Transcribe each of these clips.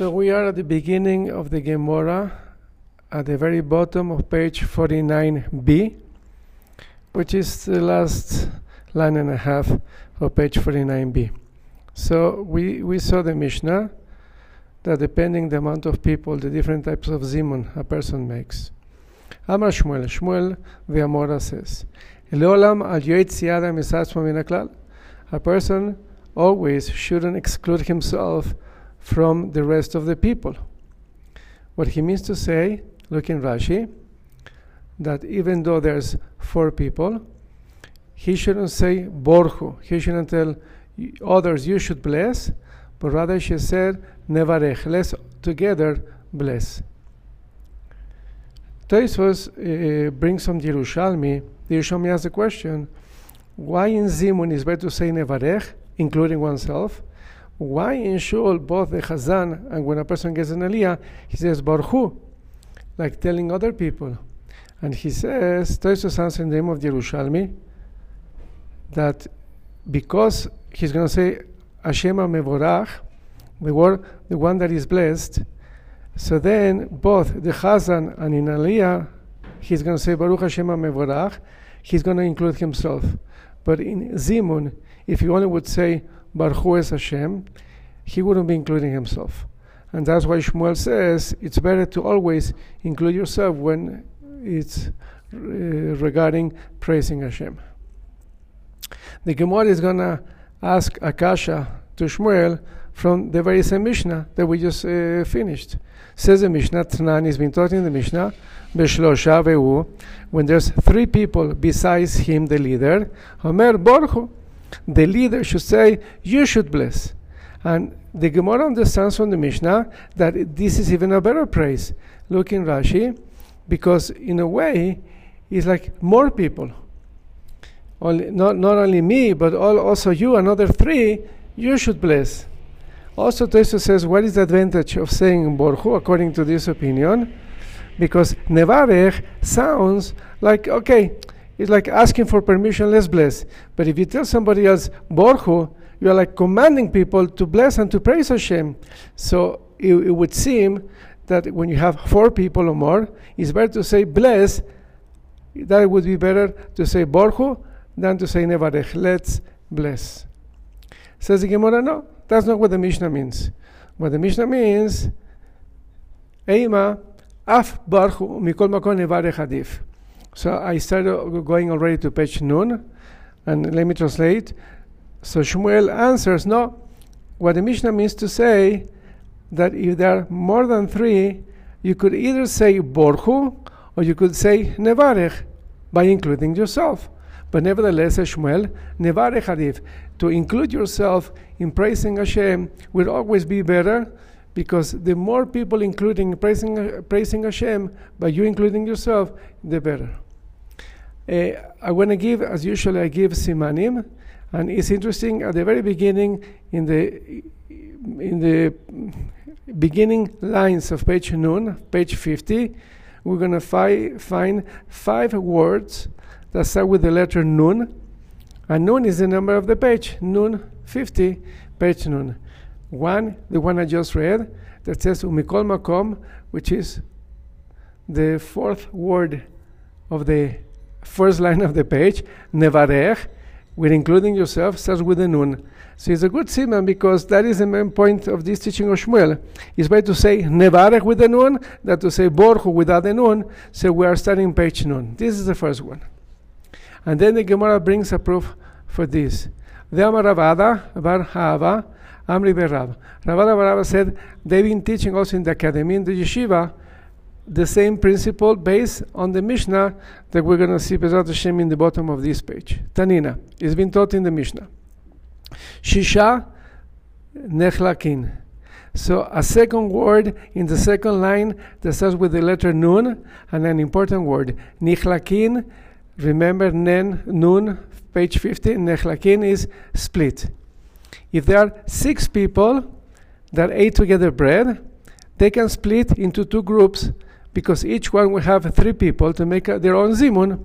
So we are at the beginning of the Gemora, at the very bottom of page 49b, which is the last line and a half of page 49b. So we saw the Mishnah, that depending the amount of people, the different types of Zimun a person makes. Amar Shmuel the Amora says, Leolam al yoetzi adam misasmo min haklal. A person always shouldn't exclude himself from the rest of the people. What he means to say, look in Rashi, that even though there's four people, he shouldn't say Barchu. He shouldn't tell others, you should bless, but rather she said, Nevarech, let's together bless. Tosfos brings from Yerushalmi. The Yerushalmi asks the question, why in Zimun is better to say Nevarech, including oneself? Why in Shul, both the Chazan and when a person gets an Aliyah, he says Barchu, like telling other people? And he says, Tosfos answers in the name of Yerushalmi, that because he's going to say Hashem HaMevorach, the one that is blessed, so then both the Chazan and in Aliyah, he's going to say Baruch Hashem HaMevorach, he's going to include himself. But in Zimun, if he only would say Baruch es Hashem, he wouldn't be including himself. And that's why Shmuel says it's better to always include yourself when it's regarding praising Hashem. The Gemara is going to ask a kasha to Shmuel from the very same Mishnah that we just finished. Says the Mishnah, Tnan has been taught in the Mishnah, Beshlosha ve'u, when there's three people besides him, the leader, Omer Barchu, the leader should say, you should bless. And the Gemara understands from the Mishnah that this is even a better praise. Look in Rashi, because in a way, it's like more people. Only, not only me, but also you, another three, you should bless. Also, Tosfos says, what is the advantage of saying Barchu, according to this opinion? Because Nevarech sounds like, okay, it's like asking for permission, let's bless. But if you tell somebody else Barchu, you are like commanding people to bless and to praise Hashem. So it would seem that when you have four people or more, it's better to say bless. That it would be better to say Barchu than to say Nevarech, let's bless. Says the Gemara, no, that's not what the Mishnah means. What the Mishnah means, Eima, Af Barchu, Mikol Makon Nevarech Adif. So I started going already to page Nun, and let me translate. So Shmuel answers, no, what the Mishnah means to say, that if there are more than three, you could either say Barchu, or you could say Nevarech, by including yourself. But nevertheless, Shmuel, Nevarech Adif, to include yourself in praising Hashem will always be better, because the more people including praising Hashem, by you including yourself, the better. I want to give, as usual, I give simanim, and it's interesting at the very beginning, in the beginning lines of page Nun, page 50, we're going to find five words that start with the letter Nun, and Nun is the number of the page, Nun 50, page Nun. One, the one I just read, that says Umikol Makom, which is the fourth word of the first line of the page, Nevarech, with including yourself, starts with the Nun. So it's a good siman, because that is the main point of this teaching of Shmuel. It's better to say Nevarech with the Nun than to say Barchu without the Nun, so we are starting page Nun. This is the first one. And then the Gemara brings a proof for this. The Amar Ravada bar Hava Amri Berav. Ravada bar Hava said they've been teaching also in the academy, in the yeshiva, the same principle based on the Mishnah that we're going to see Pesach Hashem in the bottom of this page. Tanina, it's been taught in the Mishnah. Shisha Nechlakin. So a second word in the second line that starts with the letter Nun, and an important word, Nechlakin. Remember, Nun, page 50, Nechlakin is split. If there are six people that ate together bread, they can split into two groups, because each one will have three people to make their own Zimun,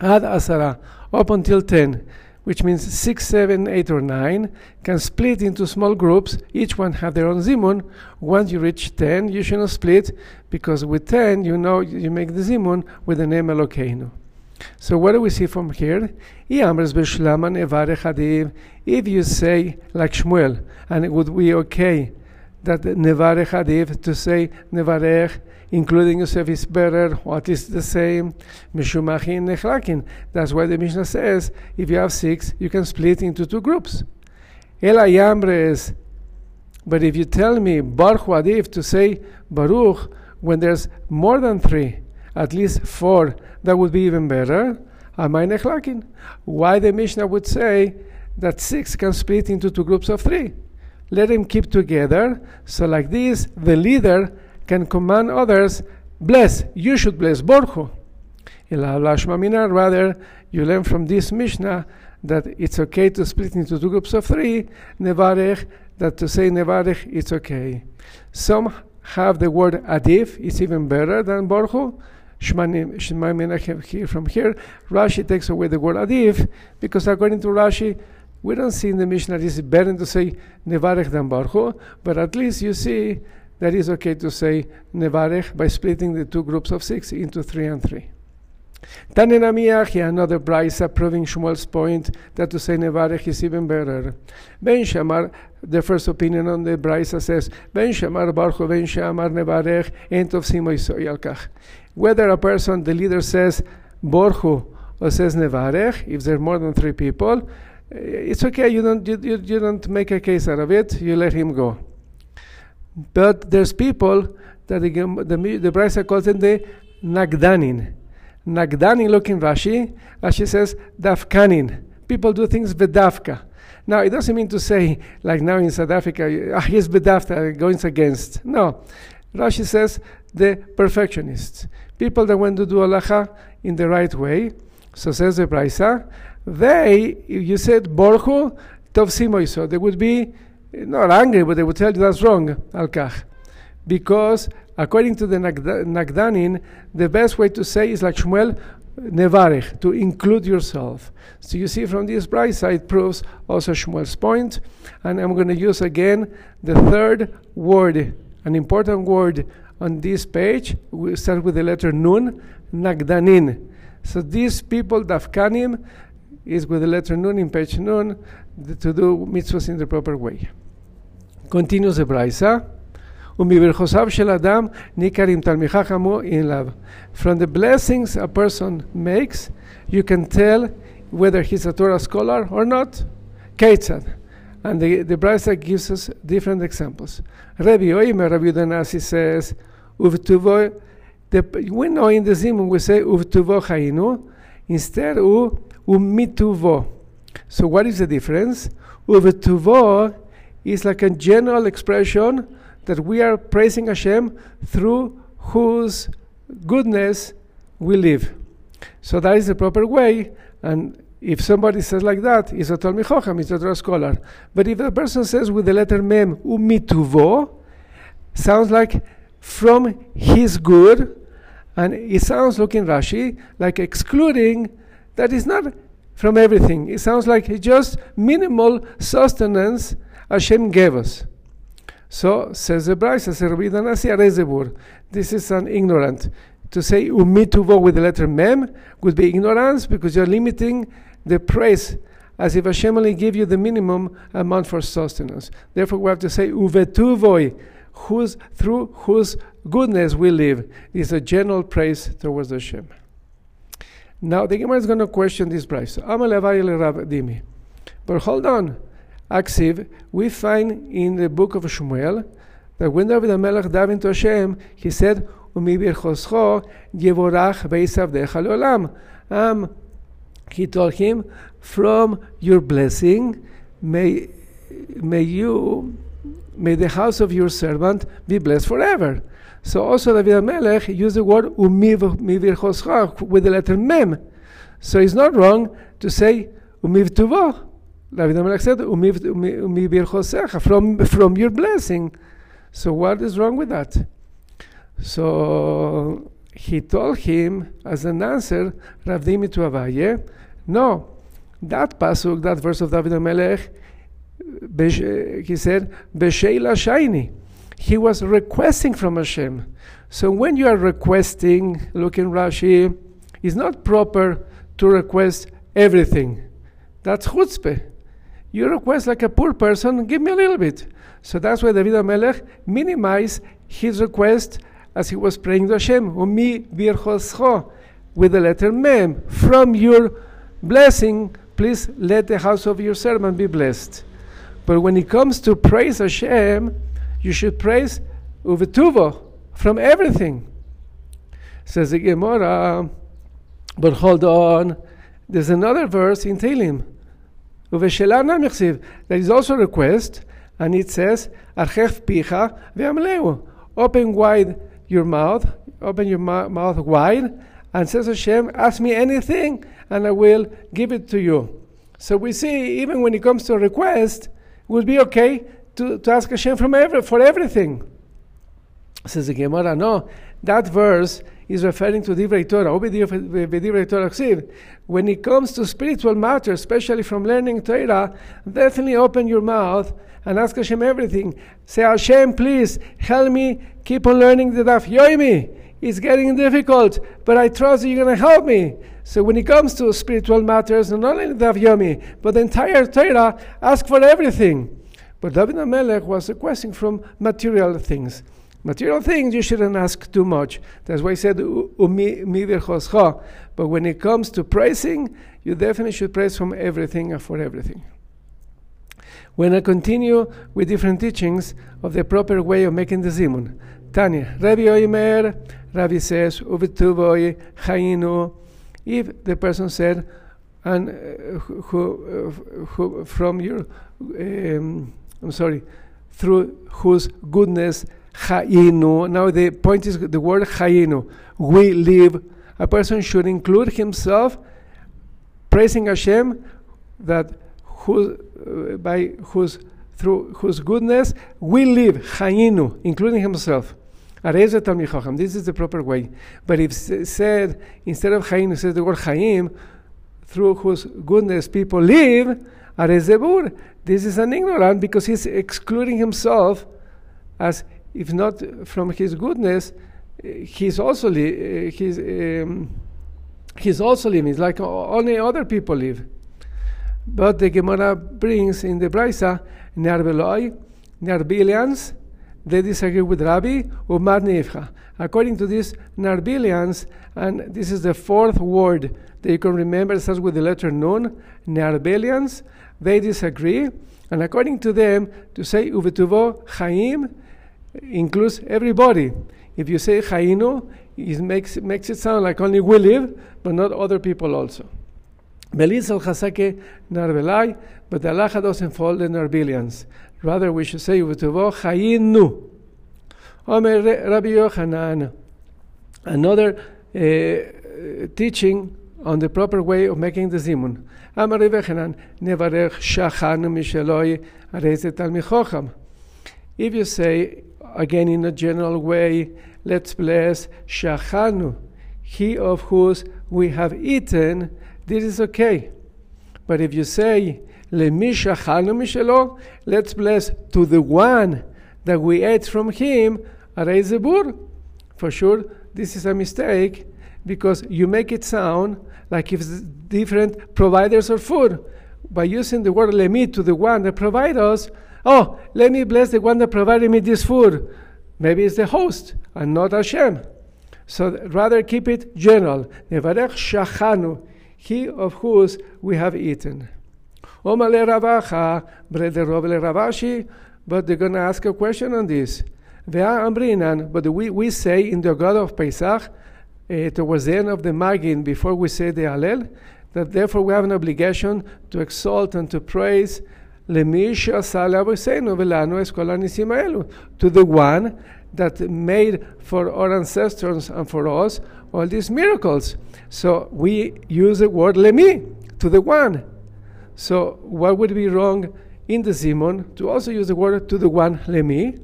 ad asara, up until 10, which means 6, 7, 8, or 9, can split into small groups, each one have their own Zimun. Once you reach 10, you should not split, because with 10, you make the Zimun with the name Elokeinu. So what do we see from here? If you say, like Shmuel, and it would be okay that Nevarech Hadiv, to say Nevarech, including Yosef, is better, or at least the same. Mishumachin Nechlakin. That's why the Mishnah says, if you have 6, you can split into 2 groups. Ela Yambres. But if you tell me Barchu Hadiv, to say Baruch, when there's more than 3, at least 4, that would be even better. Amai Nechlakin. Why the Mishnah would say that 6 can split into 2 groups of 3? Let them keep together, so like this, the leader can command others, bless, you should bless Borchu. Rather, you learn from this Mishnah that it's okay to split into 2 groups of 3, Nevarech, that to say Nevarech, it's okay. Some have the word Adif, it's even better than Borchu. From here, Rashi takes away the word Adif, because according to Rashi, we don't see in the Mishnah it is better to say Nevarech than Barchu, but at least you see that it's okay to say Nevarech by splitting the 2 groups of 6 into 3 and 3. Tanenamiach, another Braisa proving Shmuel's point that to say Nevarech is even better. Ben Shamar, the first opinion on the Braisa says, Ben Shamar Barchu, Ben Shamar Nevarech, Ent of Simo Isoy Alkach. Whether a person, the leader, says Barchu or says Nevarech, if there are more than 3 people, it's okay, you don't make a case out of it, you let him go. But there's people that the Braisa calls them the Nagdanin. Nagdanin, look in Rashi, as she says, Dafkanin. People do things bedafka. Now, it doesn't mean to say, like now in South Africa, he's bedafka, going against. No. Rashi says, the perfectionists. People that want to do halacha in the right way. So says the Braisa, if you said Borchu, Tovsimoiso, they would be not angry, but they would tell you that's wrong, Alkach. Because according to the Nagdanin, the best way to say is like Shmuel, Nevarech, to include yourself. So you see from this bright side proves also Shmuel's point. And I'm going to use again the third word, an important word on this page. We start with the letter Nun, Nagdanin. So these people, Dafkanim, is with the letter Nun in page Nun, to do mitzvahs in the proper way. Continues the Braisa. From the blessings a person makes, you can tell whether he's a Torah scholar or not. Keitzad. And the Braisa gives us different examples. Rabbi Oimer, Rabbi Yehuda says, Uvtuvo, we know in the Zimun we say Uvtuvo Hainu, instead of Umituvo. So what is the difference? Uvtuvo is like a general expression that we are praising Hashem through whose goodness we live. So that is the proper way. And if somebody says like that, it's a Talmid Chacham, it's a Torah scholar. But if a person says with the letter Mem, Umituvo, sounds like from his good, and it sounds, look in Rashi, like excluding. That is not from everything. It sounds like just minimal sustenance Hashem gave us. So says the Braisa, Rabbi Danasi Arezebur. This is an ignorant. To say umituvo with the letter mem would be ignorance, because you're limiting the praise as if Hashem only gave you the minimum amount for sustenance. Therefore, we have to say uvetuvoi, through whose goodness we live. It is a general praise towards Hashem. Now the Gemara is going to question this Braisa. But hold on. Aksiv, we find in the book of Shmuel that when David HaMelech dived into Hashem, he said, he told him, from your blessing may the house of your servant be blessed forever. So also David HaMelech used the word umiv mivirchoscha with the letter mem. So it's not wrong to say umiv tuvo. David HaMelech said umiv mivirchoscha, from your blessing. So what is wrong with that? So he told him as an answer, Rav Dimi to Avaye, no, that pasuk, that verse of David HaMelech, he said, B'sheila Shaini. He was requesting from Hashem. So when you are requesting, look in Rashi, it's not proper to request everything. That's chutzpah. You request like a poor person, give me a little bit. So that's why David HaMelech minimized his request as he was praying to Hashem, Umi birchoscho, with the letter Mem, from your blessing, please let the house of your servant be blessed. But when it comes to praise Hashem, you should praise uvetuvo, from everything. Says the Gemora, but hold on, there's another verse in Tehillim, that is also a request, and it says, Archef picha ve'amleu, open wide your mouth, open your mouth wide, and says Hashem, ask me anything, and I will give it to you. So we see, even when it comes to a request, it would be okay to ask Hashem for everything. Says the Gemara, no, that verse is referring to Divrei Torah. When it comes to spiritual matters, especially from learning Torah, definitely open your mouth and ask Hashem everything. Say, Hashem, please, help me keep on learning the Daf Yomi. It's getting difficult, but I trust that you're going to help me. So when it comes to spiritual matters, not only the Daf Yomi, but the entire Torah, ask for everything. But David HaMelech was requesting from material things. Material things, you shouldn't ask too much. That's why I said, but when it comes to praising, you definitely should praise from everything and for everything. When I continue with different teachings of the proper way of making the Zimun. Tanya, Rabbi Meir, Rabbi says, Uvituvoi, Chainu, if the person said, and who from your, through whose goodness, Chayinu. Now the point is the word Chayinu. We live. A person should include himself praising Hashem that through whose goodness we live. Chayinu, including himself. This is the proper way. But if said instead of Chayinu, says the word Chayim, through whose goodness people live. This is an ignorant because he's excluding himself as if not from his goodness, he's also living. It's like only other people live. But the Gemara brings in the Braisa, Nearbeloi, Nearbilians, they disagree with Rabbi Umar Nefcha. According to this, Nearbilians, and this is the fourth word that you can remember, it starts with the letter Nun, Nearbilians, they disagree. And according to them, to say Uvetuvo Chaim includes everybody. If you say Chainu, it makes it sound like only we live, but not other people also. Melis al Chasake Narvelai, but the halacha doesn't follow the Narbilians. Rather, we should say Uvetuvo Chainu. Omer Rabbi Yochanan. Another teaching on the proper way of making the Zimun. If you say, again in a general way, let's bless Shachanu, he of whose we have eaten, this is okay. But if you say, let's bless to the one that we ate from him, for sure this is a mistake, because you make it sound like if different providers of food. By using the word lemi to the one that provides us, oh, let me bless the one that provided me this food. Maybe it's the host and not Hashem. So rather keep it general. Nevarech shachanu, he of whose we have eaten. Omale ravacha, breder rovele ravashi, but they're going to ask a question on this. Ve'a ambrinan, but we say in the God of Pesach, towards the end of the Magin, before we say the Hallel, that therefore we have an obligation to exalt and to praise to the one that made for our ancestors and for us all these miracles. So we use the word lemi, to the one. So what would be wrong in the Zimun to also use the word to the one lemi?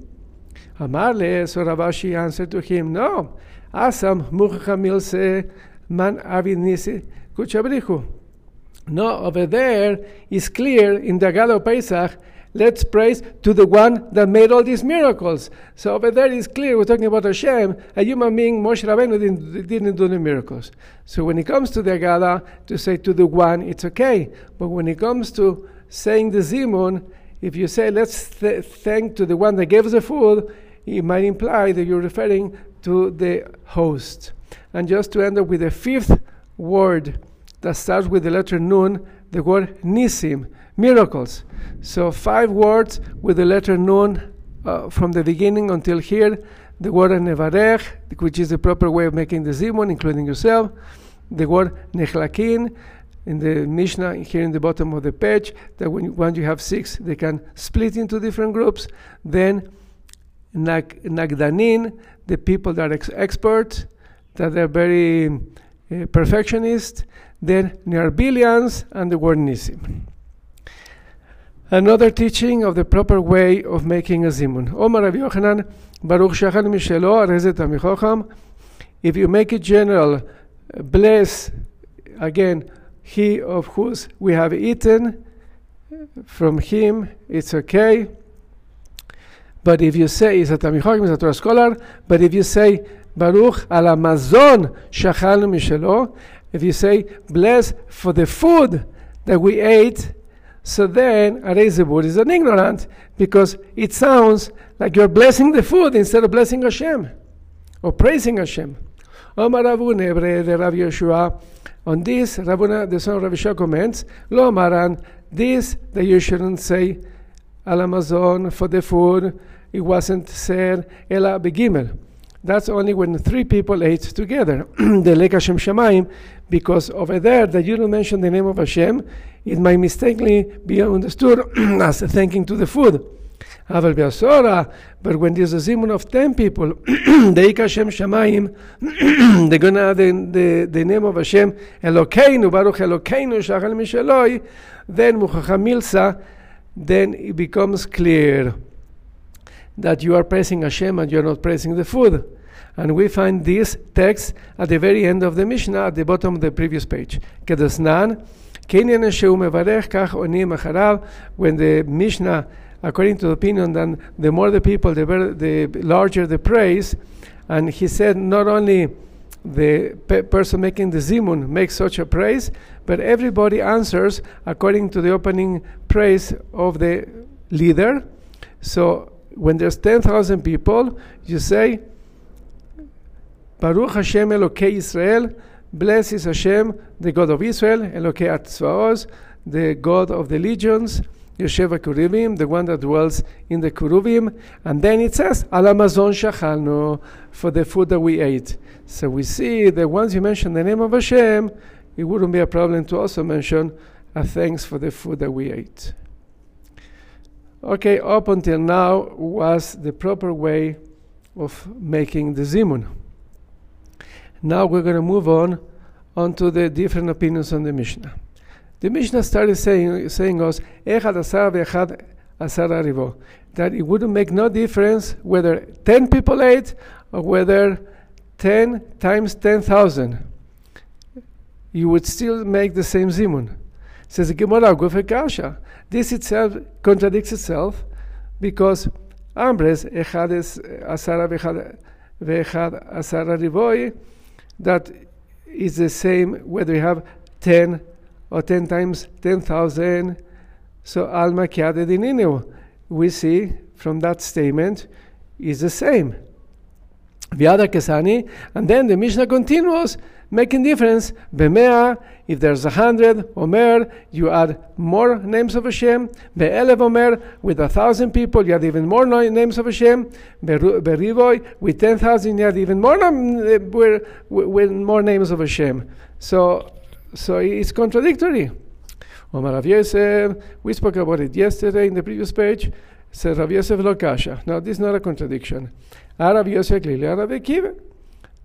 Amarle, so Ravashi answered to him, no. Asam muchamilse man avidnisi kuchabrihu. No, over there is clear in the Haggadah of Pesach, let's praise to the one that made all these miracles. So over there it's clear, we're talking about Hashem, a human being, Moshe Rabbeinu didn't do the miracles. So when it comes to the Haggadah, to say to the one, it's okay. But when it comes to saying the Zimun, if you say, let's thank to the one that gave us the food, it might imply that you're referring to the host. And just to end up with the fifth word that starts with the letter Nun, the word Nisim, miracles. So 5 words with the letter Nun from the beginning until here. The word Nevarech, which is the proper way of making the Zimun, including yourself. The word Nechlakin, in the Mishnah, here in the bottom of the page, that once you have 6, they can split into different groups. Then Nagdanin, the people that are experts, that they're very perfectionist. Then Nearbilians, and the word Nisim. Another teaching of the proper way of making a Zimun. Omar Rabbi Yochanan, Baruch Shachan Mishelo, Arezet HaMichocham. If you make it general, bless, again, he of whose we have eaten, from him, it's okay. But if you say, is a Tamichochim, is a Torah scholar, but if you say, Baruch al Hamazon Shachan Mishelo, if you say, bless for the food that we ate, so then Arezebur is an ignorant, because it sounds like you're blessing the food instead of blessing Hashem, or praising Hashem. Omar Ravuna, Ebre de Rav Yeshua. On this, Ravuna, the son of Rav Yeshua, comments, Lo Maran, this that you shouldn't say, Al Hamazon, for the food, it wasn't said, Ela Begimel. That's only when 3 people ate together, the Lek Hashem Shemaim, because over there that you don't mention the name of Hashem, it might mistakenly be understood as thanking to the food. But when there's a Zimun of 10 people, the Lek Hashem Shemaim, they're going to add the name of Hashem, Elokeinu, Baruch Elokeinu, Shachal Misheloi, then Muchacha Milsa, then it becomes clear that you are praising Hashem and you are not praising the food. And we find this text at the very end of the Mishnah, at the bottom of the previous page. When the Mishnah, according to the opinion, then the more the people, the larger the praise. And he said not only the person making the Zimun makes such a praise, but everybody answers according to the opening praise of the leader. So when there's 10,000 people, you say, Baruch Hashem Elokei Israel, blessed is Hashem, the God of Israel, Elokei Atzvaos, the God of the legions, Yosheva Kuruvim, the one that dwells in the Kuruvim. And then it says, Al Hamazon Shachalnu, for the food that we ate. So we see that once you mention the name of Hashem, it wouldn't be a problem to also mention a thanks for the food that we ate. Okay, up until now was the proper way of making the Zimun. Now we're going to move on to the different opinions on the Mishnah. The Mishnah started saying us, Echad asar ve'echad asar arivo, that it wouldn't make no difference whether 10 people ate or whether 10 times 10,000. You would still make the same Zimun. Says the Gemora, go for kasha. This itself contradicts itself, because Ambres echad asara vechad asara rivoi, that is the same whether you have 10 or 10 times 10,000. So alma kiade dininu, we see from that statement is the same. Viada kesani, and then the Mishnah continues making difference. Bemea, if there's 100 omer, you add more names of Hashem. Be'elev omer, with 1,000 people, you add even more names of Hashem. Be'rivoy, with 10,000, you add even more names of Hashem. So it's contradictory. Omar Rav Yosef, we spoke about it yesterday in the previous page. Said Rabbi Yosef Lokasha. Now, this is not a contradiction. Rabbi Yosi HaGelili, Rabbi Akiva.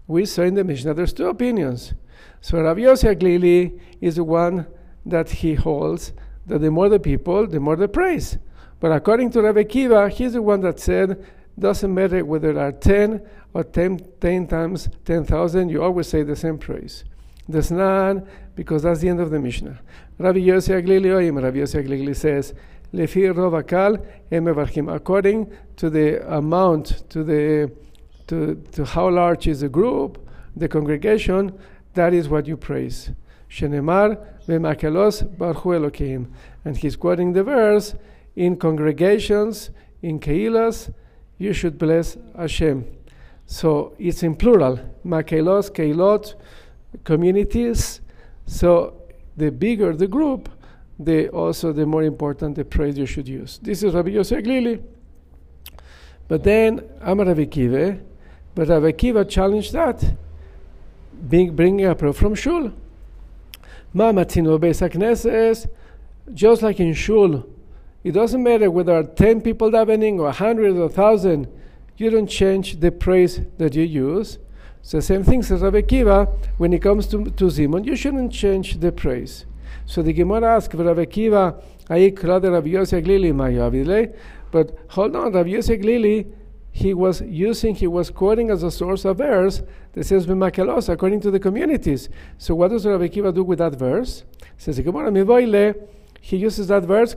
We saw in the Mishnah there's 2 opinions. So Rabbi Yosi HaGelili is the one that he holds that the more the people, the more the praise. But according to Rabbi Akiva, he's the one that said doesn't matter whether there are 10 or 10 times 10,000, you always say the same praise. does not, because that's the end of the Mishnah. Rabbi Yosi HaGelili, Rabbi Yosi HaGelili says, Lefi Rov HaKal Hem Mevarchim, according to the amount, to how large is the group, the congregation, that is what you praise. Shenemar V'Makelos Barchu Elokim. And he's quoting the verse, in congregations, in Keilas, you should bless Hashem. So it's in plural, Makelos, Keilot, communities. So the bigger the group, the more important the praise you should use. This is Rabbi Yosi HaGelili. But then Amar Rabbi Akiva, but Rabbi Akiva challenged that, bringing a proof from Shul. Just like in Shul, it doesn't matter whether there are 10 people davening or 100 or 1,000, you don't change the praise that you use. So the same thing says Rabbi Akiva, when it comes to Zimun, you shouldn't change the praise. So the Gemora asks Rabbi Akiva, but hold on, Rabbi Yosi HaGelili, he was quoting as a source a verse that says B'Makelos, according to the communities. So what does Rabbi Akiva do with that verse? Says the Gemora, Mivoile, he uses that verse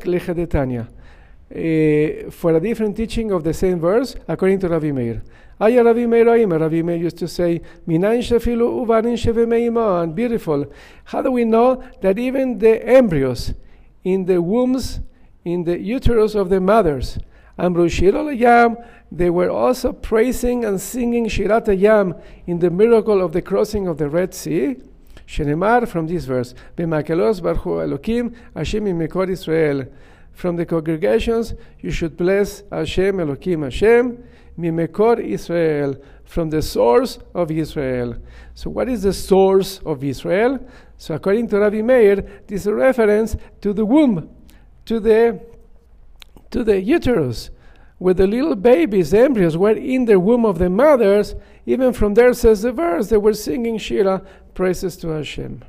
for a different teaching of the same verse, according to Rabbi Meir. Aya Rabbi Meir Oimer. Rabbi Meir used to say, Minayin shefilu uvarin shevemeimon. Beautiful. How do we know that even the embryos in the wombs, in the uterus of the mothers, Amru Shirol Yam, they were also praising and singing Shirata Yam in the miracle of the crossing of the Red Sea? Shenemar, from this verse, B'Makelos Barchu Elokim Hashem Imekor Israel. From the congregations, you should bless Hashem, Elokim Hashem, Mimekor Israel, from the source of Israel. So what is the source of Israel? So according to Rabbi Meir, this is a reference to the womb, to the uterus, where the little babies, the embryos, were in the womb of the mothers. Even from there, says the verse, they were singing Shira, praises to Hashem.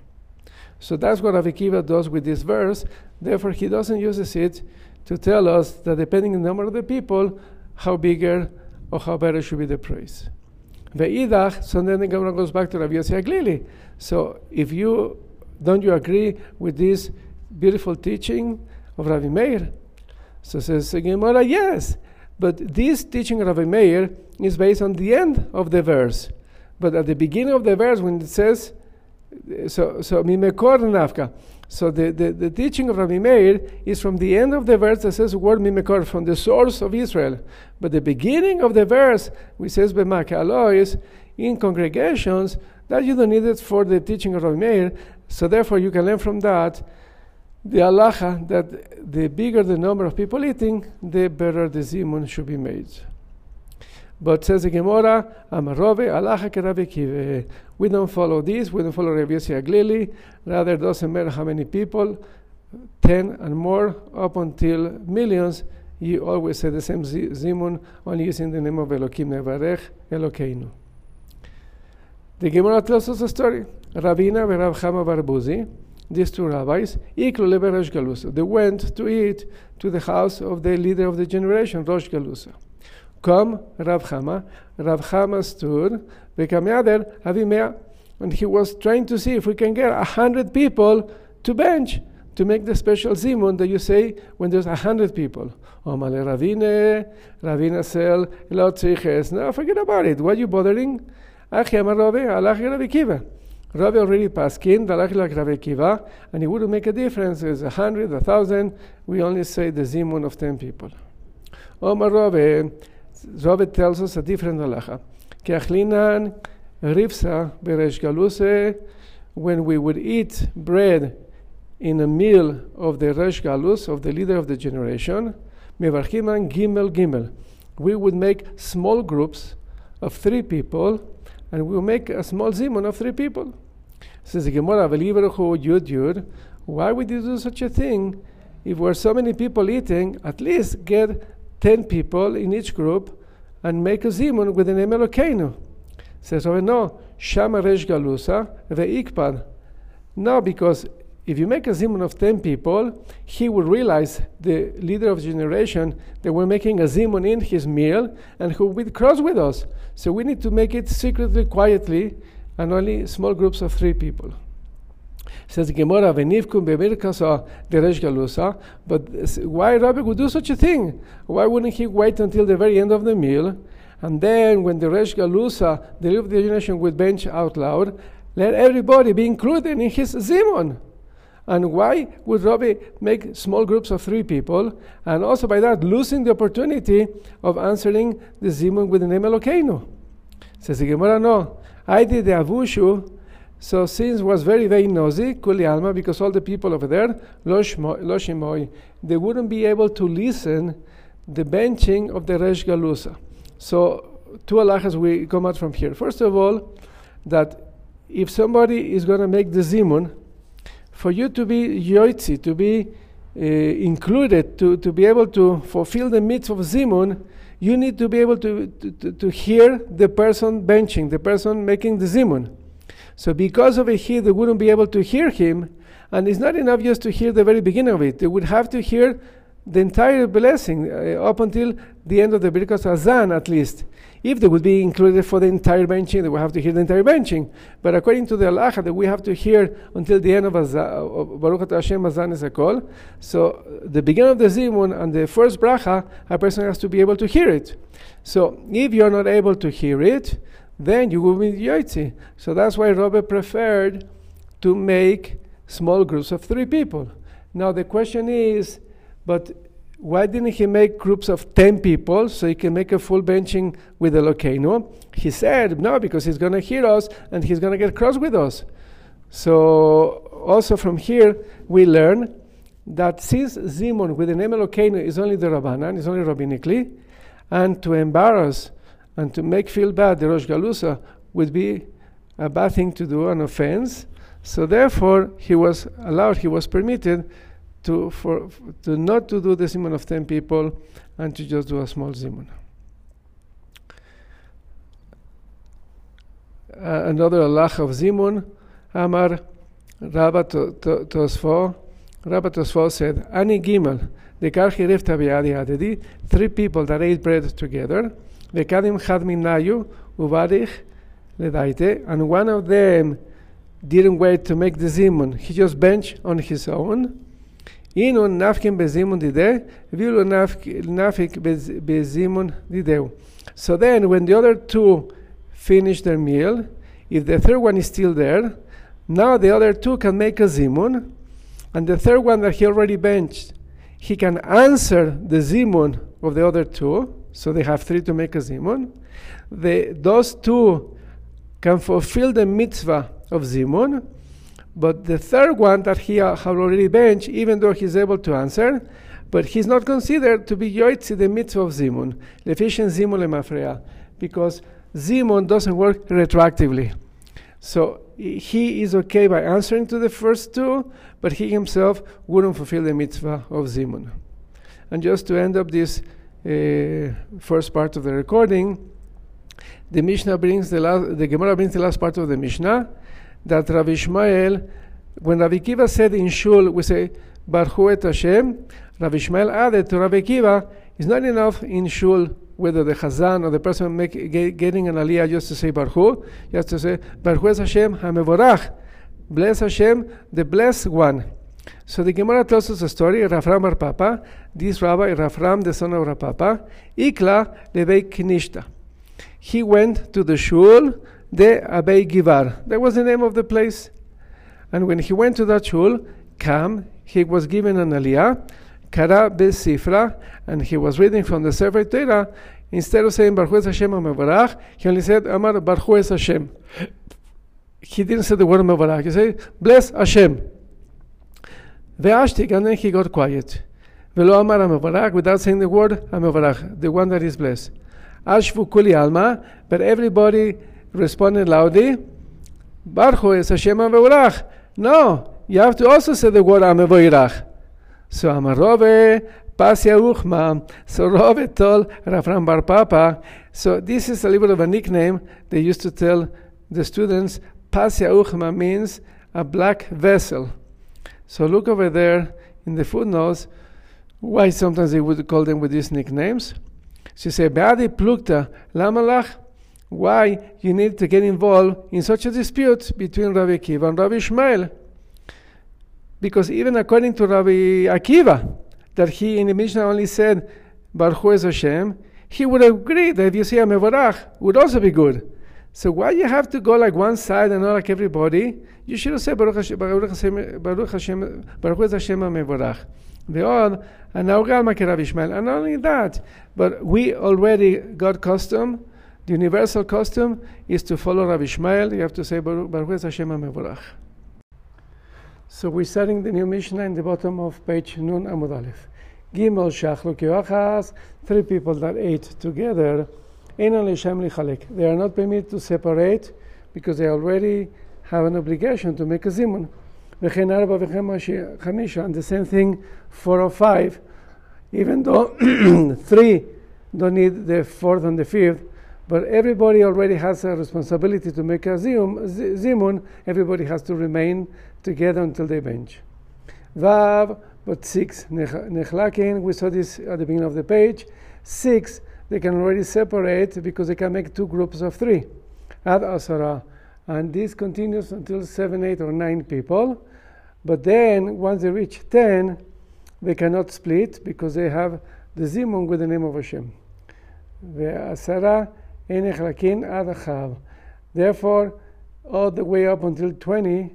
So that's what Rabbi Akiva does with this verse. Therefore, he doesn't use it to tell us that depending on the number of the people, how bigger or how better should be the praise. So then the Gemara goes back to Rabbi Yosi HaGelili. So if you don't you agree with this beautiful teaching of Rabbi Meir? So says the Gemara, yes, but this teaching of Rabbi Meir is based on the end of the verse. But at the beginning of the verse, when it says, so Mimekor Nafka. So the teaching of Rabbi Meir is from the end of the verse that says the word Mimekor, from the source of Israel. But the beginning of the verse, which says B'Makalois, in congregations, that you don't need it for the teaching of Rabbi Meir. So therefore you can learn from that the halacha that the bigger the number of people eating, the better the zimun should be made. But says the Gemara, Amarove halacha ke Rabbi Akiva. We don't follow this. We don't follow Rabbi Yosi HaGelili. Rather, it doesn't matter how many people, 10 and more, up until millions. You always say the same zimun, only using the name of Elokim Nevarech Elokeinu. The Gemara tells us a story. Ravina and Rav Chama bar Buzi, these two rabbis, they went to eat to the house of the leader of the generation, Reish Galusa. Come, Rav Chama. Rav Chama stood, and he was trying to see if we can get 100 people to bench to make the special zimun that you say when there's 100 people. No, forget about it. Why are you bothering? Rabbi already passed in, and it wouldn't make a difference. It's 100, 1,000. We only say the zimun of 10 people. Omar Rabbi tells us a different halacha. When we would eat bread in a meal of the Reish Galus, of the leader of the generation, we would make small groups of 3 people, and we would make a small zimun of 3 people. Says the Gemara, why would you do such a thing? If there were so many people eating, at least get 10 people in each group and make a zimun with the name Elokeinu. Says, oh no, Shama Reish Galusa ve'ikpan. No, because if you make a zimun of 10 people, he will realize, the leader of the generation, that we're making a zimun in his meal and who will cross with us. So we need to make it secretly, quietly, and only small groups of 3 people. Says the Gemora, "Venivkum bemirkasa deresh galusa." But why Rabbi would do such a thing? Why wouldn't he wait until the very end of the meal, and then when the Reish Galusa, the leader of the generation, would bench out loud, let everybody be included in his zimun? And why would Rabbi make small groups of 3 people, and also by that losing the opportunity of answering the zimun with the name Elokeinu? Says the Gemara, no. I did the avushu, so since was very, very noisy, kuli alma, because all the people over there, loshimoy, they wouldn't be able to listen the benching of the Reish Galusa. So, 2 halachas we come out from here. First of all, that if somebody is going to make the zimun, for you to be yoitzi, to be included, to be able to fulfill the mitzvah of zimun, you need to be able to hear the person benching, the person making the zimun. So because of it, they wouldn't be able to hear him, and it's not enough just to hear the very beginning of it. They would have to hear the entire blessing up until the end of the Birkat Hazan, at least. If they would be included for the entire benching, they would have to hear the entire benching. But according to the halacha, that we have to hear until the end of Baruch Atah Hashem Hazan is a call. So the beginning of the zimun and the first bracha, a person has to be able to hear it. So if you're not able to hear it, then you will be yoitzi. So that's why Robert preferred to make small groups of 3 people. Now the question is, but why didn't he make groups of 10 people so he can make a full benching with the Elokeinu? He said, no, because he's going to hear us and he's going to get cross with us. So also from here we learn that since Zimun with the name Elokeinu is only the Rabbanan, is only rabbinically, and to embarrass and to make feel bad the Reish Galusa would be a bad thing to do, an offense. So therefore he was allowed, he was permitted to not to do the zimun of 10 people and to just do a small zimun. Another halach of zimun, Amar Rava Tosfos. Rava Tosfos said, "Ani gimel, the karchi refta biyadi adedi, 3 people that ate bread together. The kadim had minayu uvarich ledaite, and one of them didn't wait to make the zimun. He just benched on his own." Inun nafkin bezimun dideh, vilu nafik bezimun dideu. So then, when the other 2 finish their meal, if the 3rd one is still there, now the other 2 can make a zimun, and the 3rd one that he already benched, he can answer the zimun of the other 2, so they have 3 to make a zimun. Those 2 can fulfill the mitzvah of zimun, but the 3rd one that he had already benched, even though he's able to answer, but he's not considered to be yoitzi the mitzvah of zimun, lefishen zimun lemafreya, because zimun doesn't work retroactively. So he is okay by answering to the first 2, but he himself wouldn't fulfill the mitzvah of zimun. And just to end up this first part of the recording, the Mishnah brings the Gemara brings the last part of the Mishnah, that Rabbi Ishmael, when Rabbi Akiva said in Shul, we say, Barchu et Hashem, Rabbi Ishmael added to Rabbi Akiva, it's not enough in Shul, whether the Chazan or the person getting an aliyah just to say Barchu, just to say, Barchu es Hashem hamevorach, bless Hashem, the blessed one. So the Gemara tells us a story, Rafram bar Papa, this rabbi, Rafram, the son of Papa, Ikla levei knishta. He went to the Shul, the Abei Givar. That was the name of the place. And when he went to that shul, he was given an aliyah, Kara Besifra, and he was reading from the Sefer Torah. Instead of saying Baruch Es Hashem HaMevarach, he only said Amar Baruch Es Hashem. He didn't say the word Mevarach. He said Bless Hashem. Ve'ashtik, and then he got quiet. Ve'lo Amar HaMevarach, without saying the word HaMevarach, the one that is blessed. Ashvu Kuli Alma, but everybody responded loudly, Barchu es Hashem hamevorach. No, you have to also say the word hamevorach. So Amar Rove, Pasya Uchma. So Rove told Rafram bar Papa. So this is a little bit of a nickname they used to tell the students. Pasya Uchma means a black vessel. So look over there in the footnotes why sometimes they would call them with these nicknames. She said, Beadi Plukta Lamalach. Why you need to get involved in such a dispute between Rabbi Akiva and Rabbi Ishmael? Because even according to Rabbi Akiva, that he in the Mishnah only said, Barchu es Hashem, he would agree that you see a mevorach would also be good. So why you have to go like one side and not like everybody? You should say Baruch Hashem, Baruch Hashem, Baruch Hashem mevorach. They all and now Rabbi Ishmael. And not only that, but we already got custom. The universal custom is to follow Rabbi Ishmael. You have to say Baruch Hashem mevorach. So we're starting the new Mishnah in the bottom of page Nun Amud Aleph. Gimel shachlu kiyachas. Three people that ate together. They are not permitted to separate because they already have an obligation to make a zimun. And the same thing, 4 or 5, even though 3 don't need the 4th and the 5th, but everybody already has a responsibility to make a zimun. Everybody has to remain together until they bench. Vav, but 6 nechlakin. We saw this at the beginning of the page. 6. They can already separate because they can make 2 groups of 3. Ad asara. And this continues until 7, 8, or 9 people. But then, once they reach 10, they cannot split because they have the zimun with the name of Hashem. Ve'asara enechlakin ad achav. Therefore, all the way up until 20,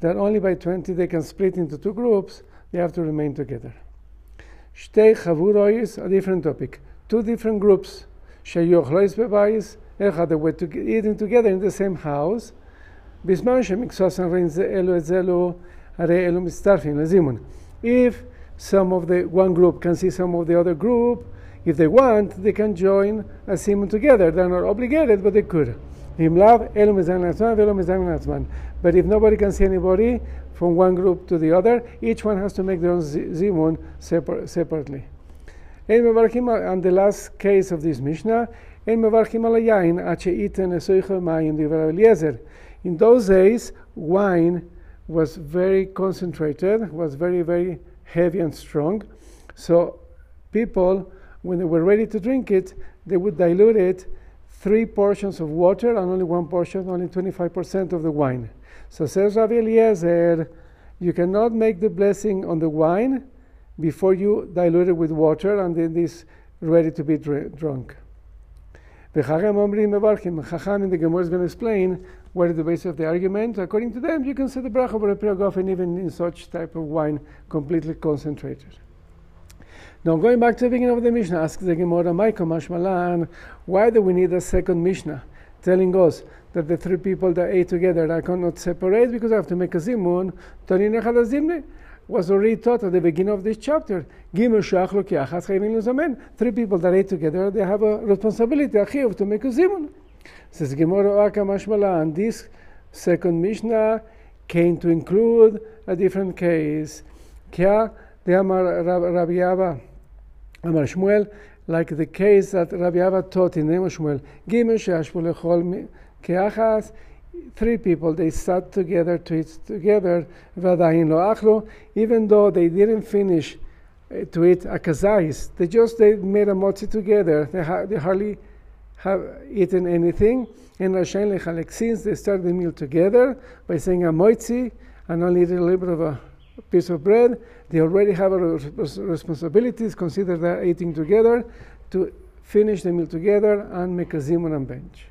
that only by 20 they can split into 2 groups, they have to remain together. Shtei chavurois, a different topic. 2 different groups. Sheyochlois bebayis. Echad, they were eating together in the same house. Bisman shemiksosan rein zelu etzelu arei elu mistarfin lezimun. If some of the one group can see some of the other group, if they want, they can join a zimun together. They're not obligated, but they could. Himlav elu mizan latzman velu mizan latzman. But if nobody can see anybody from one group to the other, each one has to make their own zimun separately. And the last case of this Mishnah, in those days, wine was very concentrated, was very, very heavy and strong. So people, when they were ready to drink it, they would dilute it 3 portions of water and only 1 portion, only 25% of the wine. So says Rabbi Eliezer, you cannot make the blessing on the wine before you dilute it with water and then this ready to be drunk. The Chachamim in the Gemora is going to explain what is the basis of the argument. According to them, you can say the bracha over a piragofen even in such type of wine, completely concentrated. Now going back to the beginning of the Mishnah, asks the Gemora, Maiko Mashmalan, why do we need a second Mishnah telling us that the 3 people that ate together I cannot separate because I have to make a zimun? Was already taught at the beginning of this chapter. 3 people that ate together, they have a responsibility, a chiyuv, to make a zimun. Says Gemora Aka Mashmala, and this second Mishnah came to include a different case. Kya de Amar Rabbi Abba Amar Shmuel, like the case that Rabbi Abba taught in the name of Shmuel. Gimel she'ashvu lechol ke'achas. 3 people, they sat together to eat together, even though they didn't finish to eat a kazais. They made a motzi together. They hardly have eaten anything. And since they started the meal together by saying a motzi and only eating a little bit of a piece of bread, they already have a responsibilities, consider that eating together, to finish the meal together and make a zimun and bench.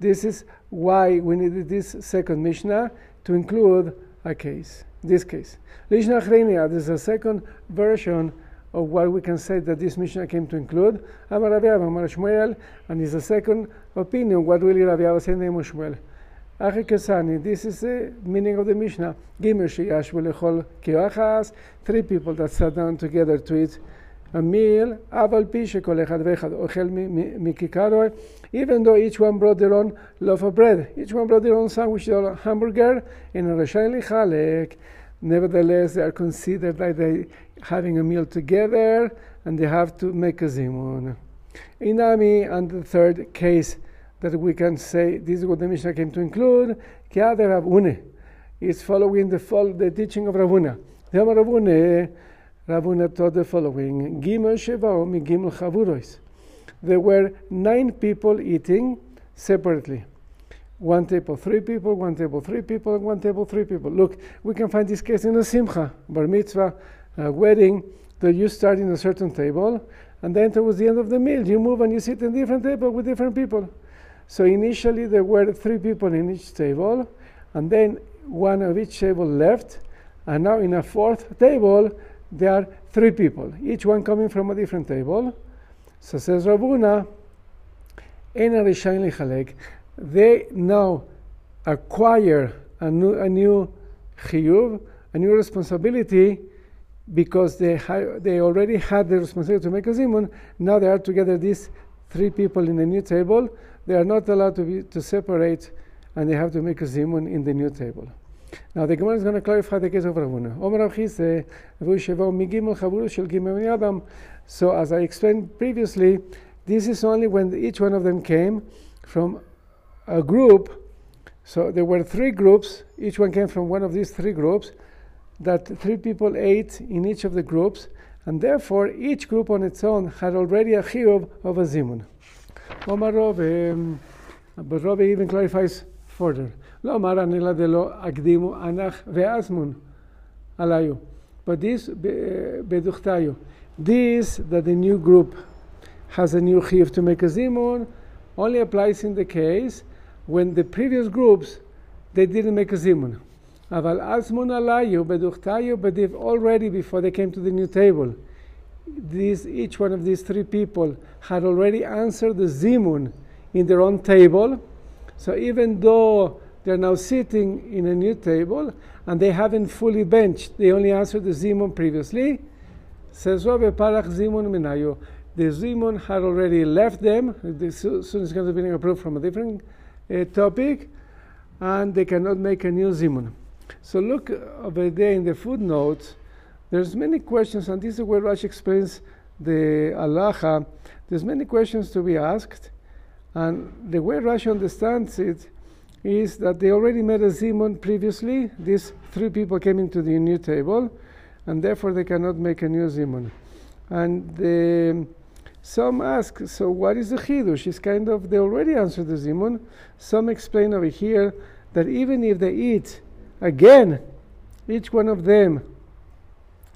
This is why we needed this second Mishnah to include a case, this case. Lishna Achrenia, this is a second version of what we can say that this Mishnah came to include. Amar Rabbi Abba, Amar Shmuel, and is a second opinion, what really Rabbi Abba said in the name of Shmuel. Achi Kesani, this is the meaning of the Mishnah. Gimel she'yashvu lechol ke'achas, 3 people that sat down together to eat a meal, even though each one brought their own loaf of bread, each one brought their own sandwich, their own hamburger, and nevertheless they are considered like they having a meal together, and they have to make a zimun. Inami, and the third case that we can say this is what the Mishnah came to include, is following the teaching of Ravina. Ravuna taught the following: There were 9 people eating separately. 1 table, 3 people, 1 table, 3 people, and 1 table, 3 people. Look, we can find this case in a simcha, bar mitzvah, wedding, that you start in a certain table, and then towards the end of the meal, you move and you sit in different table with different people. So initially there were 3 people in each table, and then 1 of each table left, and now in a 4th table, there are 3 people, each one coming from a different table. So says Ravuna, they now acquire a new chiyuv, a new responsibility, because they already had the responsibility to make a zimun. Now they are together, these 3 people in the new table. They are not allowed to separate, and they have to make a zimun in the new table. Now the Gemara is going to clarify the case of Ravuna. So as I explained previously, this is only when each one of them came from a group. So there were 3 groups. Each one came from one of these 3 groups. That 3 people ate in each of the groups, and therefore each group on its own had already a chiyuv of a zimun. But Rabbi even clarifies further. But this that the new group has a new chiyuv to make a zimun only applies in the case when the previous groups, they didn't make a zimun. But they've already, before they came to the new table, each one of these 3 people had already answered the zimun in their own table. So even though they're now sitting in a new table and they haven't fully benched, they only answered the zimun previously. Says Rabbi, the zimun had already left them. Soon it's going to be approved from a different topic, and they cannot make a new zimun. So look over there in the footnotes. There's many questions, and this is where Rashi explains the halacha. There's many questions to be asked, and the way Rashi understands it is that they already made a zimun previously. These 3 people came into the new table, and therefore they cannot make a new zimun. And some ask, so what is the chidush? It's kind of, they already answered the zimun. Some explain over here that even if they eat again, each one of them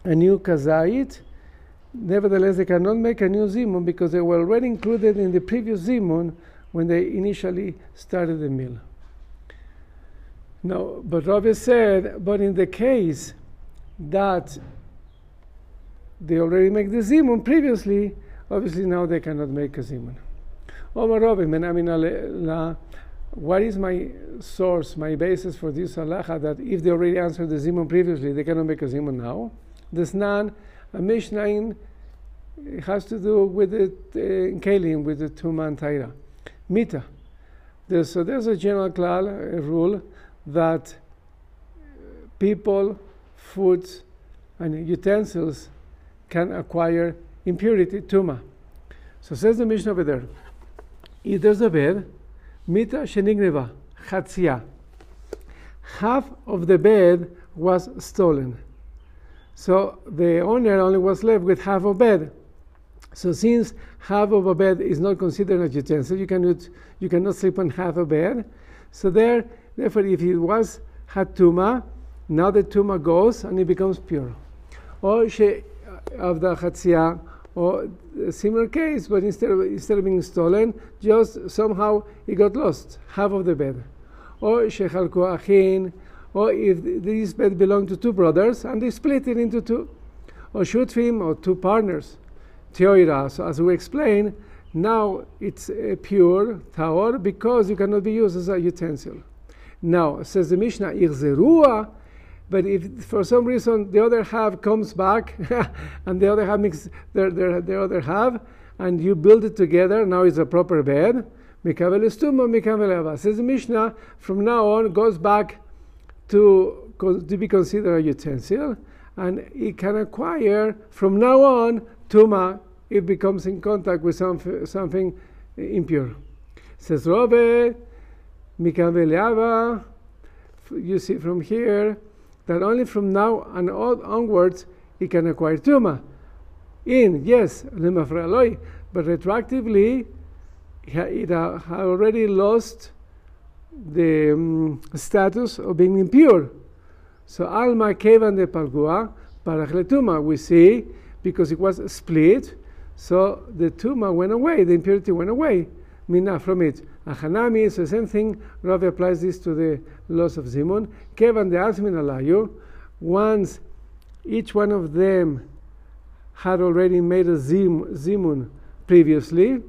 a new kazait, nevertheless they cannot make a new zimun because they were already included in the previous zimun when they initially started the meal. Now, but Rabbi said, but in the case that they already make the zimun previously, obviously now they cannot make a zimun. Omar Rabbi, what is my source, my basis for this halacha that if they already answered the zimun previously, they cannot make a zimun now? There's none. A Mishnah has to do with it in Kalim, with the Tuma and Taira. Mita. There's a general klal, a rule that people, foods, and utensils can acquire impurity, Tuma. So says the Mishnah over there, if there's a bed, Mita shenigneva, chatzia. Half of the bed was stolen. So the owner only was left with half of bed. So since half of a bed is not considered a utensil, you cannot sleep on half a bed. So therefore, if it was had tuma, now the tuma goes and it becomes pure. Or she of the chatzia, or a similar case, but instead of being stolen, just somehow it got lost, half of the bed. Or shechalku achin, or if this bed belonged to 2 brothers, and they split it into 2. Or shutfim, or 2 partners. Teoira, so as we explained, now it's a pure taor, because you cannot be used as a utensil. Now, says the Mishnah, irzerua, but if for some reason the other half comes back and the other half makes their other half, and you build it together, now it's a proper bed. Mikavel estuma, mikavel ava. Says the Mishnah, from now on goes back to be considered a utensil, and it can acquire from now on tuma. It becomes in contact with something impure. Says Robe, mikavel ava. You see from here that only from now and onwards he can acquire tuma. Yes, but retroactively, it had already lost the status of being impure. So Alma Kevan de Palgua Parachletuma, we see, because it was split, so the Tuma went away, the impurity went away, Mina from it. Achanami, it's the same thing. Rav applies this to the laws of Zimun. Kevan de Azmin Alayu, once each one of them had already made a Zimun previously,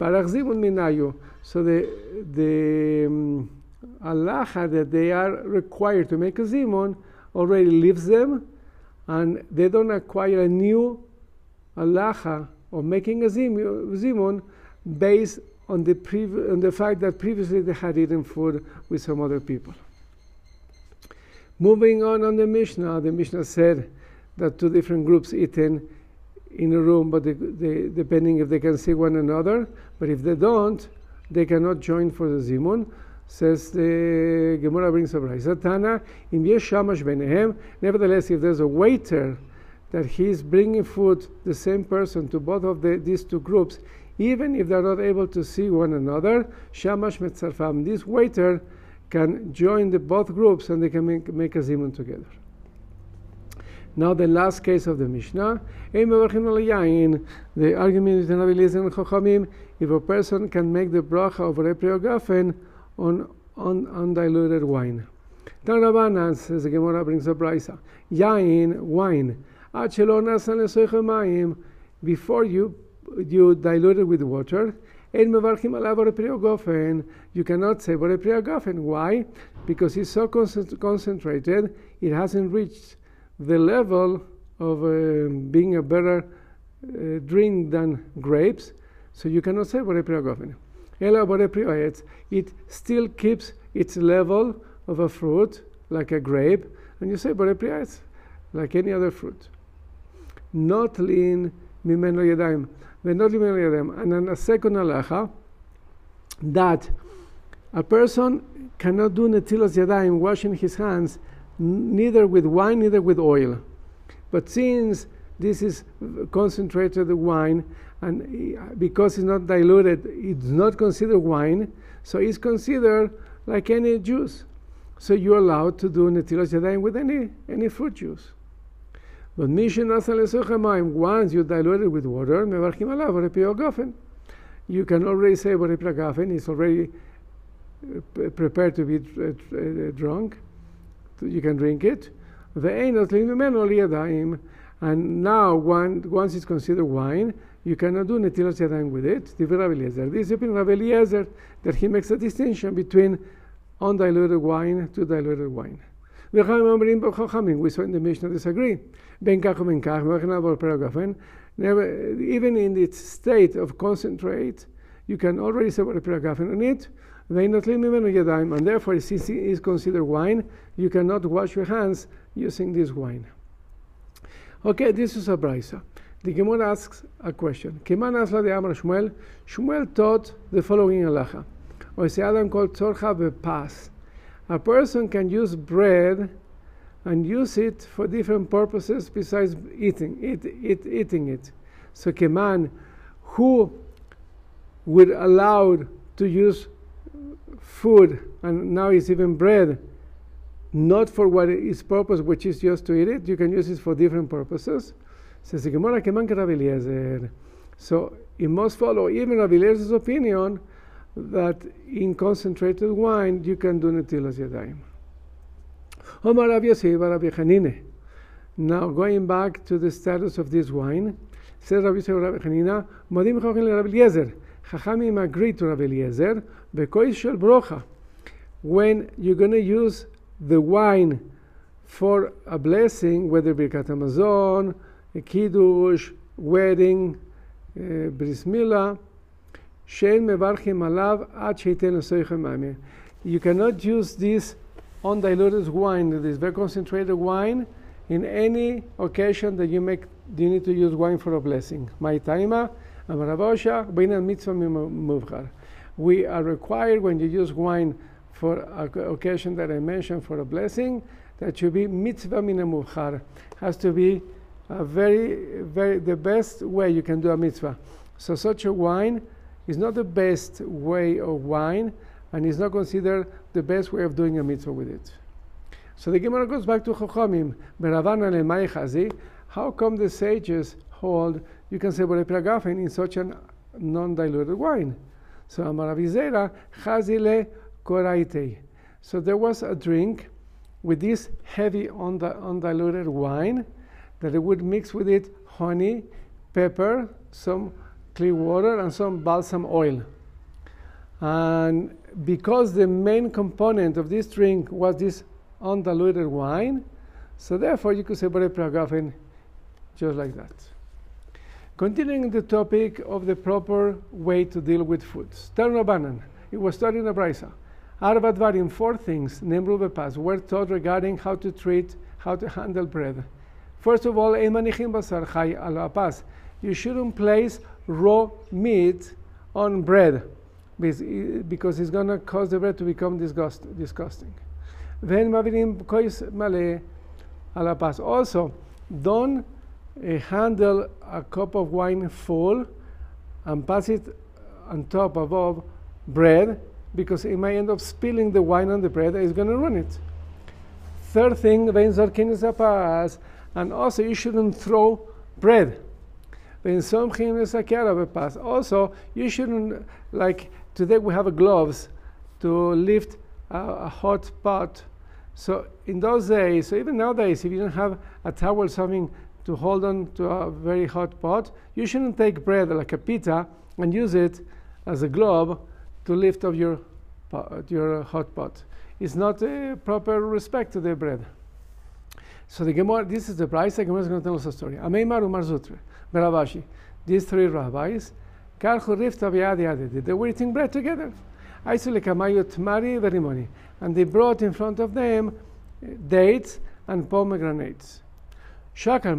Parach Zimun Minayu. So the halacha that they are required to make a zimun already leaves them, and they don't acquire a new halacha of making a zimun based on the fact that previously they had eaten food with some other people. Moving on the Mishnah said that two different groups eaten in a room, but depending if they can see one another, but if they don't, they cannot join for the Zimun. Says the Gemora brings a Braisa. Tana, im yesh shamash benehem. Nevertheless, if there's a waiter that he's bringing food, the same person, to both of these two groups, even if they're not able to see one another, shamash metzarfam, this waiter can join the both groups and they can make a Zimun together. Now the last case of the Mishnah, the argument between Rabbi Eliezer and Chachamim, if a person can make the bracha over a priogafen on undiluted wine. Tan Ravana, says the Gemara brings a Braisa, Yain, wine, before you dilute it with water, you cannot say over a priogafen. Why? Because it's so concentrated, it hasn't reached the level of being a better drink than grapes, so you cannot say Borei Pri HaGofen. Ela Borei Pri HaAtz, it still keeps its level of a fruit, like a grape, and you say Borei Pri HaAtz, like any other fruit. Not lean Mimeno Yadayim, not Mimeno Yadayim, and then a second halacha that a person cannot do Netilas Yadayim, washing his hands, neither with wine, neither with oil. But since this is concentrated wine, and because it's not diluted, it's not considered wine, so it's considered like any juice. So you're allowed to do Netilas Yadayim with any fruit juice. But once you dilute it with water, you can already say Borei Pri HaGofen, it's already prepared to be drunk. You can drink it. And now, once it's considered wine, you cannot do Netilas Yadayim with it. This is in Rabbi Eliezer that he makes a distinction between undiluted wine to diluted wine. We saw in the Mishnah disagree. Even in its state of concentrate, you can already say Borei Pri HaGofen on it. And therefore, since it is considered wine, you cannot wash your hands using this wine. Okay, this is a Braisa. The Gemara asks a question. Shmuel taught the following halacha. Adam called Tzorcha Bepas. A person can use bread and use it for different purposes besides eating it. So Keman, who would allow to use food, and now it's even bread, not for what its purpose, which is just to eat it, you can use it for different purposes. Says the Gemara, Keman Rabbi Eliezer. So it must follow even Rabbi Eliezer's opinion that in concentrated wine you can do Netilas Yadayim. Omar Rabbi Yosi HaGelili. Now going back to the status of this wine, says Rabbi Yosi HaGelili, Modim Chachamim LeRabbi Eliezer. Chachamim agreed to Rabbi Eliezer. When you're going to use the wine for a blessing, whether Birkat Hamazon, a Kiddush, wedding, Bris Milah, you cannot use this undiluted wine, this very concentrated wine, in any occasion that you need to use wine for a blessing. We are required, when you use wine for an occasion that I mentioned for a blessing, that should be mitzvah mina muvchar. Has to be a very, very the best way you can do a mitzvah. So such a wine is not the best way of wine, and it's not considered the best way of doing a mitzvah with it. So the Gemara goes back to Chachamim, Beravana le'mai chazi. How come the sages hold you can say borepragafen in such a non-diluted wine? So Amaravizera chazile koraitei. So there was a drink with this heavy undiluted wine that it would mix with it honey, pepper, some clear water, and some balsam oil. And because the main component of this drink was this undiluted wine, so therefore you could say borepragafen just like that. Continuing the topic of the proper way to deal with foods. Ternobanan, it was taught in the Braisa. Arba Dvarim, 4 things, Nemru Bepas, were taught regarding how to treat, how to handle bread. First of all, Ein Manichim Basar Chai Al Apas. You shouldn't place raw meat on bread because it's going to cause the bread to become disgusting. Ve'en Mavirim Kois Male Al Apas. Also, don't handle a cup of wine full and pass it on top above bread, because it might end up spilling the wine on the bread and it's going to ruin it. Third thing, and also you shouldn't throw bread. Also, you shouldn't, like today we have gloves to lift a hot pot. So in those days, so even nowadays, if you don't have a towel or something to hold on to a very hot pot, you shouldn't take bread like a pita and use it as a glove to lift up your hot pot. It's not a proper respect to the bread. So the Gemora, this is the price. The Gemora is going to tell us a story. Ameimaru Marzuta, Ravashi. These 3 rabbis, they were eating bread together. And they brought in front of them dates and pomegranates. Shakal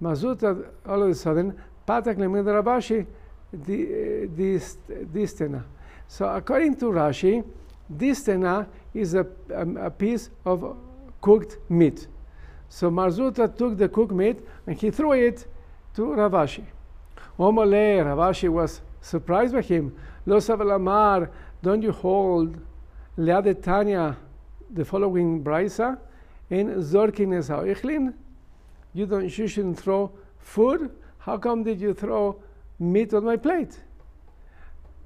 Mazutra, all of a sudden, Patak Lemed Ravashi, this tena. So according to Rashi, this tena is a piece of cooked meat. So Marzuta took the cooked meat and he threw it to Ravashi. Omole, Ravashi was surprised by him. Lo Savalamar, don't you hold Leadetania, the following Braisa? In Zorkines Haichlin, you shouldn't throw food. How come did you throw meat on my plate?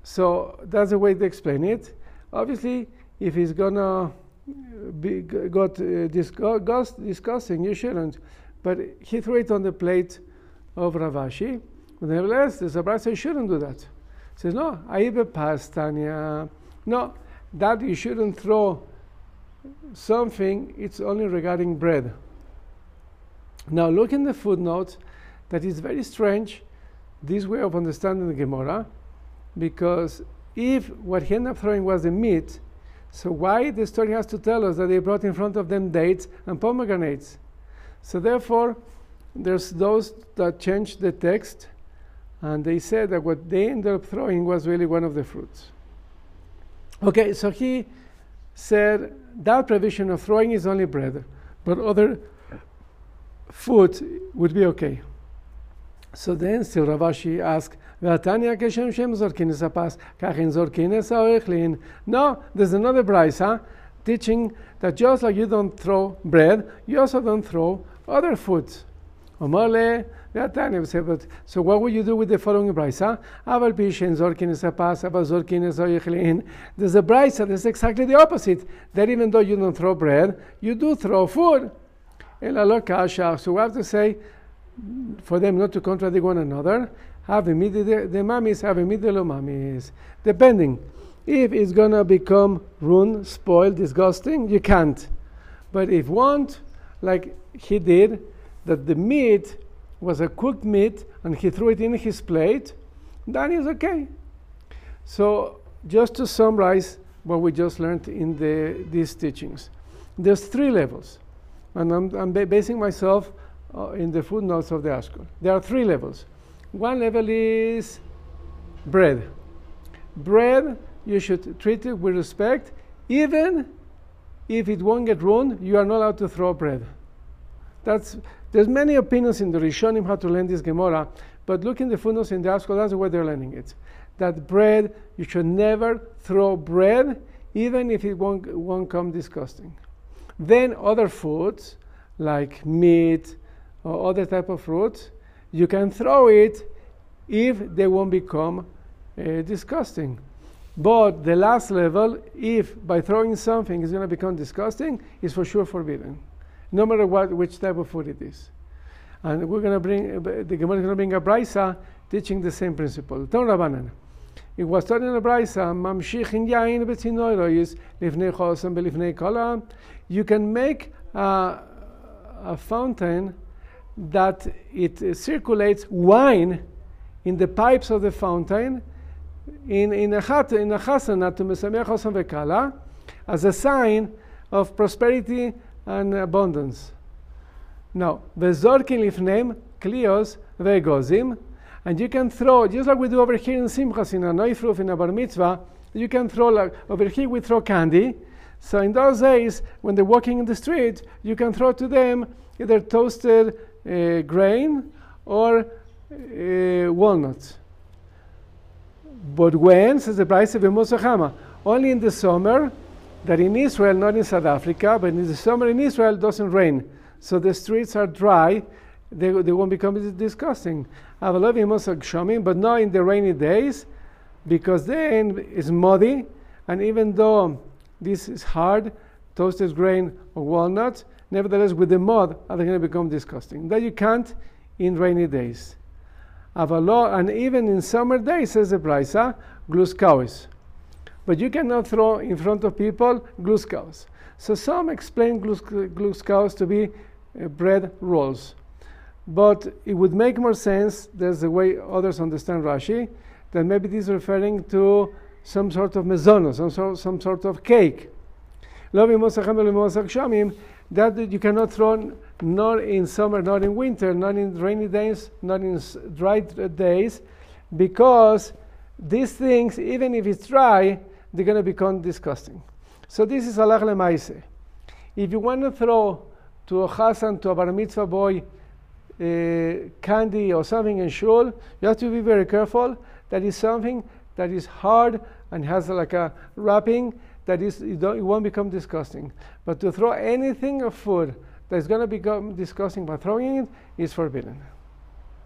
So that's the way to explain it. Obviously, if it's gonna be disgusting, you shouldn't. But he threw it on the plate of Ravashi. Nevertheless, the surprise says, shouldn't do that. He says, no, Aibe Pastania. No, that you shouldn't throw something, it's only regarding bread. Now look in the footnote, that is very strange, this way of understanding the Gemara, because if what he ended up throwing was the meat, so why the story has to tell us that they brought in front of them dates and pomegranates? So therefore, there's those that changed the text, and they said that what they ended up throwing was really one of the fruits. Okay, so he said that provision of throwing is only bread, but other food would be okay. So then still Ravashi asked, no, there's another Braisa teaching that just like you don't throw bread, you also don't throw other foods. So what will you do with the following Braisa? There's a Braisa that's exactly the opposite, that even though you don't throw bread, you do throw food. So we have to say, for them not to contradict one another, have a middle mamis. Depending, if it's going to become ruined, spoiled, disgusting, you can't. But if won't, like he did, that the meat was a cooked meat and he threw it in his plate, then it's okay. So just to summarize what we just learned in these teachings, there's 3 levels, and I'm basing myself in the footnotes of the Ashkol. There are 3 levels. One level is bread. Bread, you should treat it with respect. Even if it won't get ruined, you are not allowed to throw bread. There's many opinions in the Rishonim how to learn this Gemara, but look in the footnotes in the Ashkol, that's the way they're learning it. that bread, you should never throw bread, even if it won't come disgusting. Then other foods, like meat or other type of fruits, you can throw it if they won't become disgusting. But the last level, if by throwing something it's going to become disgusting, is for sure forbidden, no matter which type of food it is. And we're going to bring, the Gemora is going to bring a Braisa teaching the same principle. It was taught in a Braisa, you can make a fountain that it circulates wine in the pipes of the fountain in a chasana to mesameh choson vekala, as a sign of prosperity and abundance. Now, vezorkin lifneim klios vegozim, and you can throw, just like we do over here in Simchas, in a noifruf, in a bar mitzvah, you can throw, like over here we throw candy. So in those days, when they're walking in the street, you can throw to them either toasted grain or walnuts. But when, says the Braisa of Yemos HaChamah, only in the summer, that in Israel, not in South Africa, but in the summer in Israel, it doesn't rain. So the streets are dry, they won't become disgusting. But not in the rainy days, because then it's muddy, and even though this is hard, toasted grain or walnuts, nevertheless with the mud, are they going to become disgusting. That you can't in rainy days. And even in summer days, says the Braisa, gluskaos. But you cannot throw in front of people gluskaos. So some explain gluskaos to be bread rolls. But it would make more sense, there's the way others understand Rashi, that maybe this is referring to some sort of mezonos, some sort of cake. That you cannot throw, not in summer, not in winter, not in rainy days, not in dry days, because these things, even if it's dry, they're going to become disgusting. So this is halach lemaase. If you want to throw to a chasan, to a bar mitzvah boy, candy or something in shul, you have to be very careful. That is something that is hard and has like a wrapping, that is, it won't become disgusting. But to throw anything of food that's going to become disgusting by throwing it is forbidden.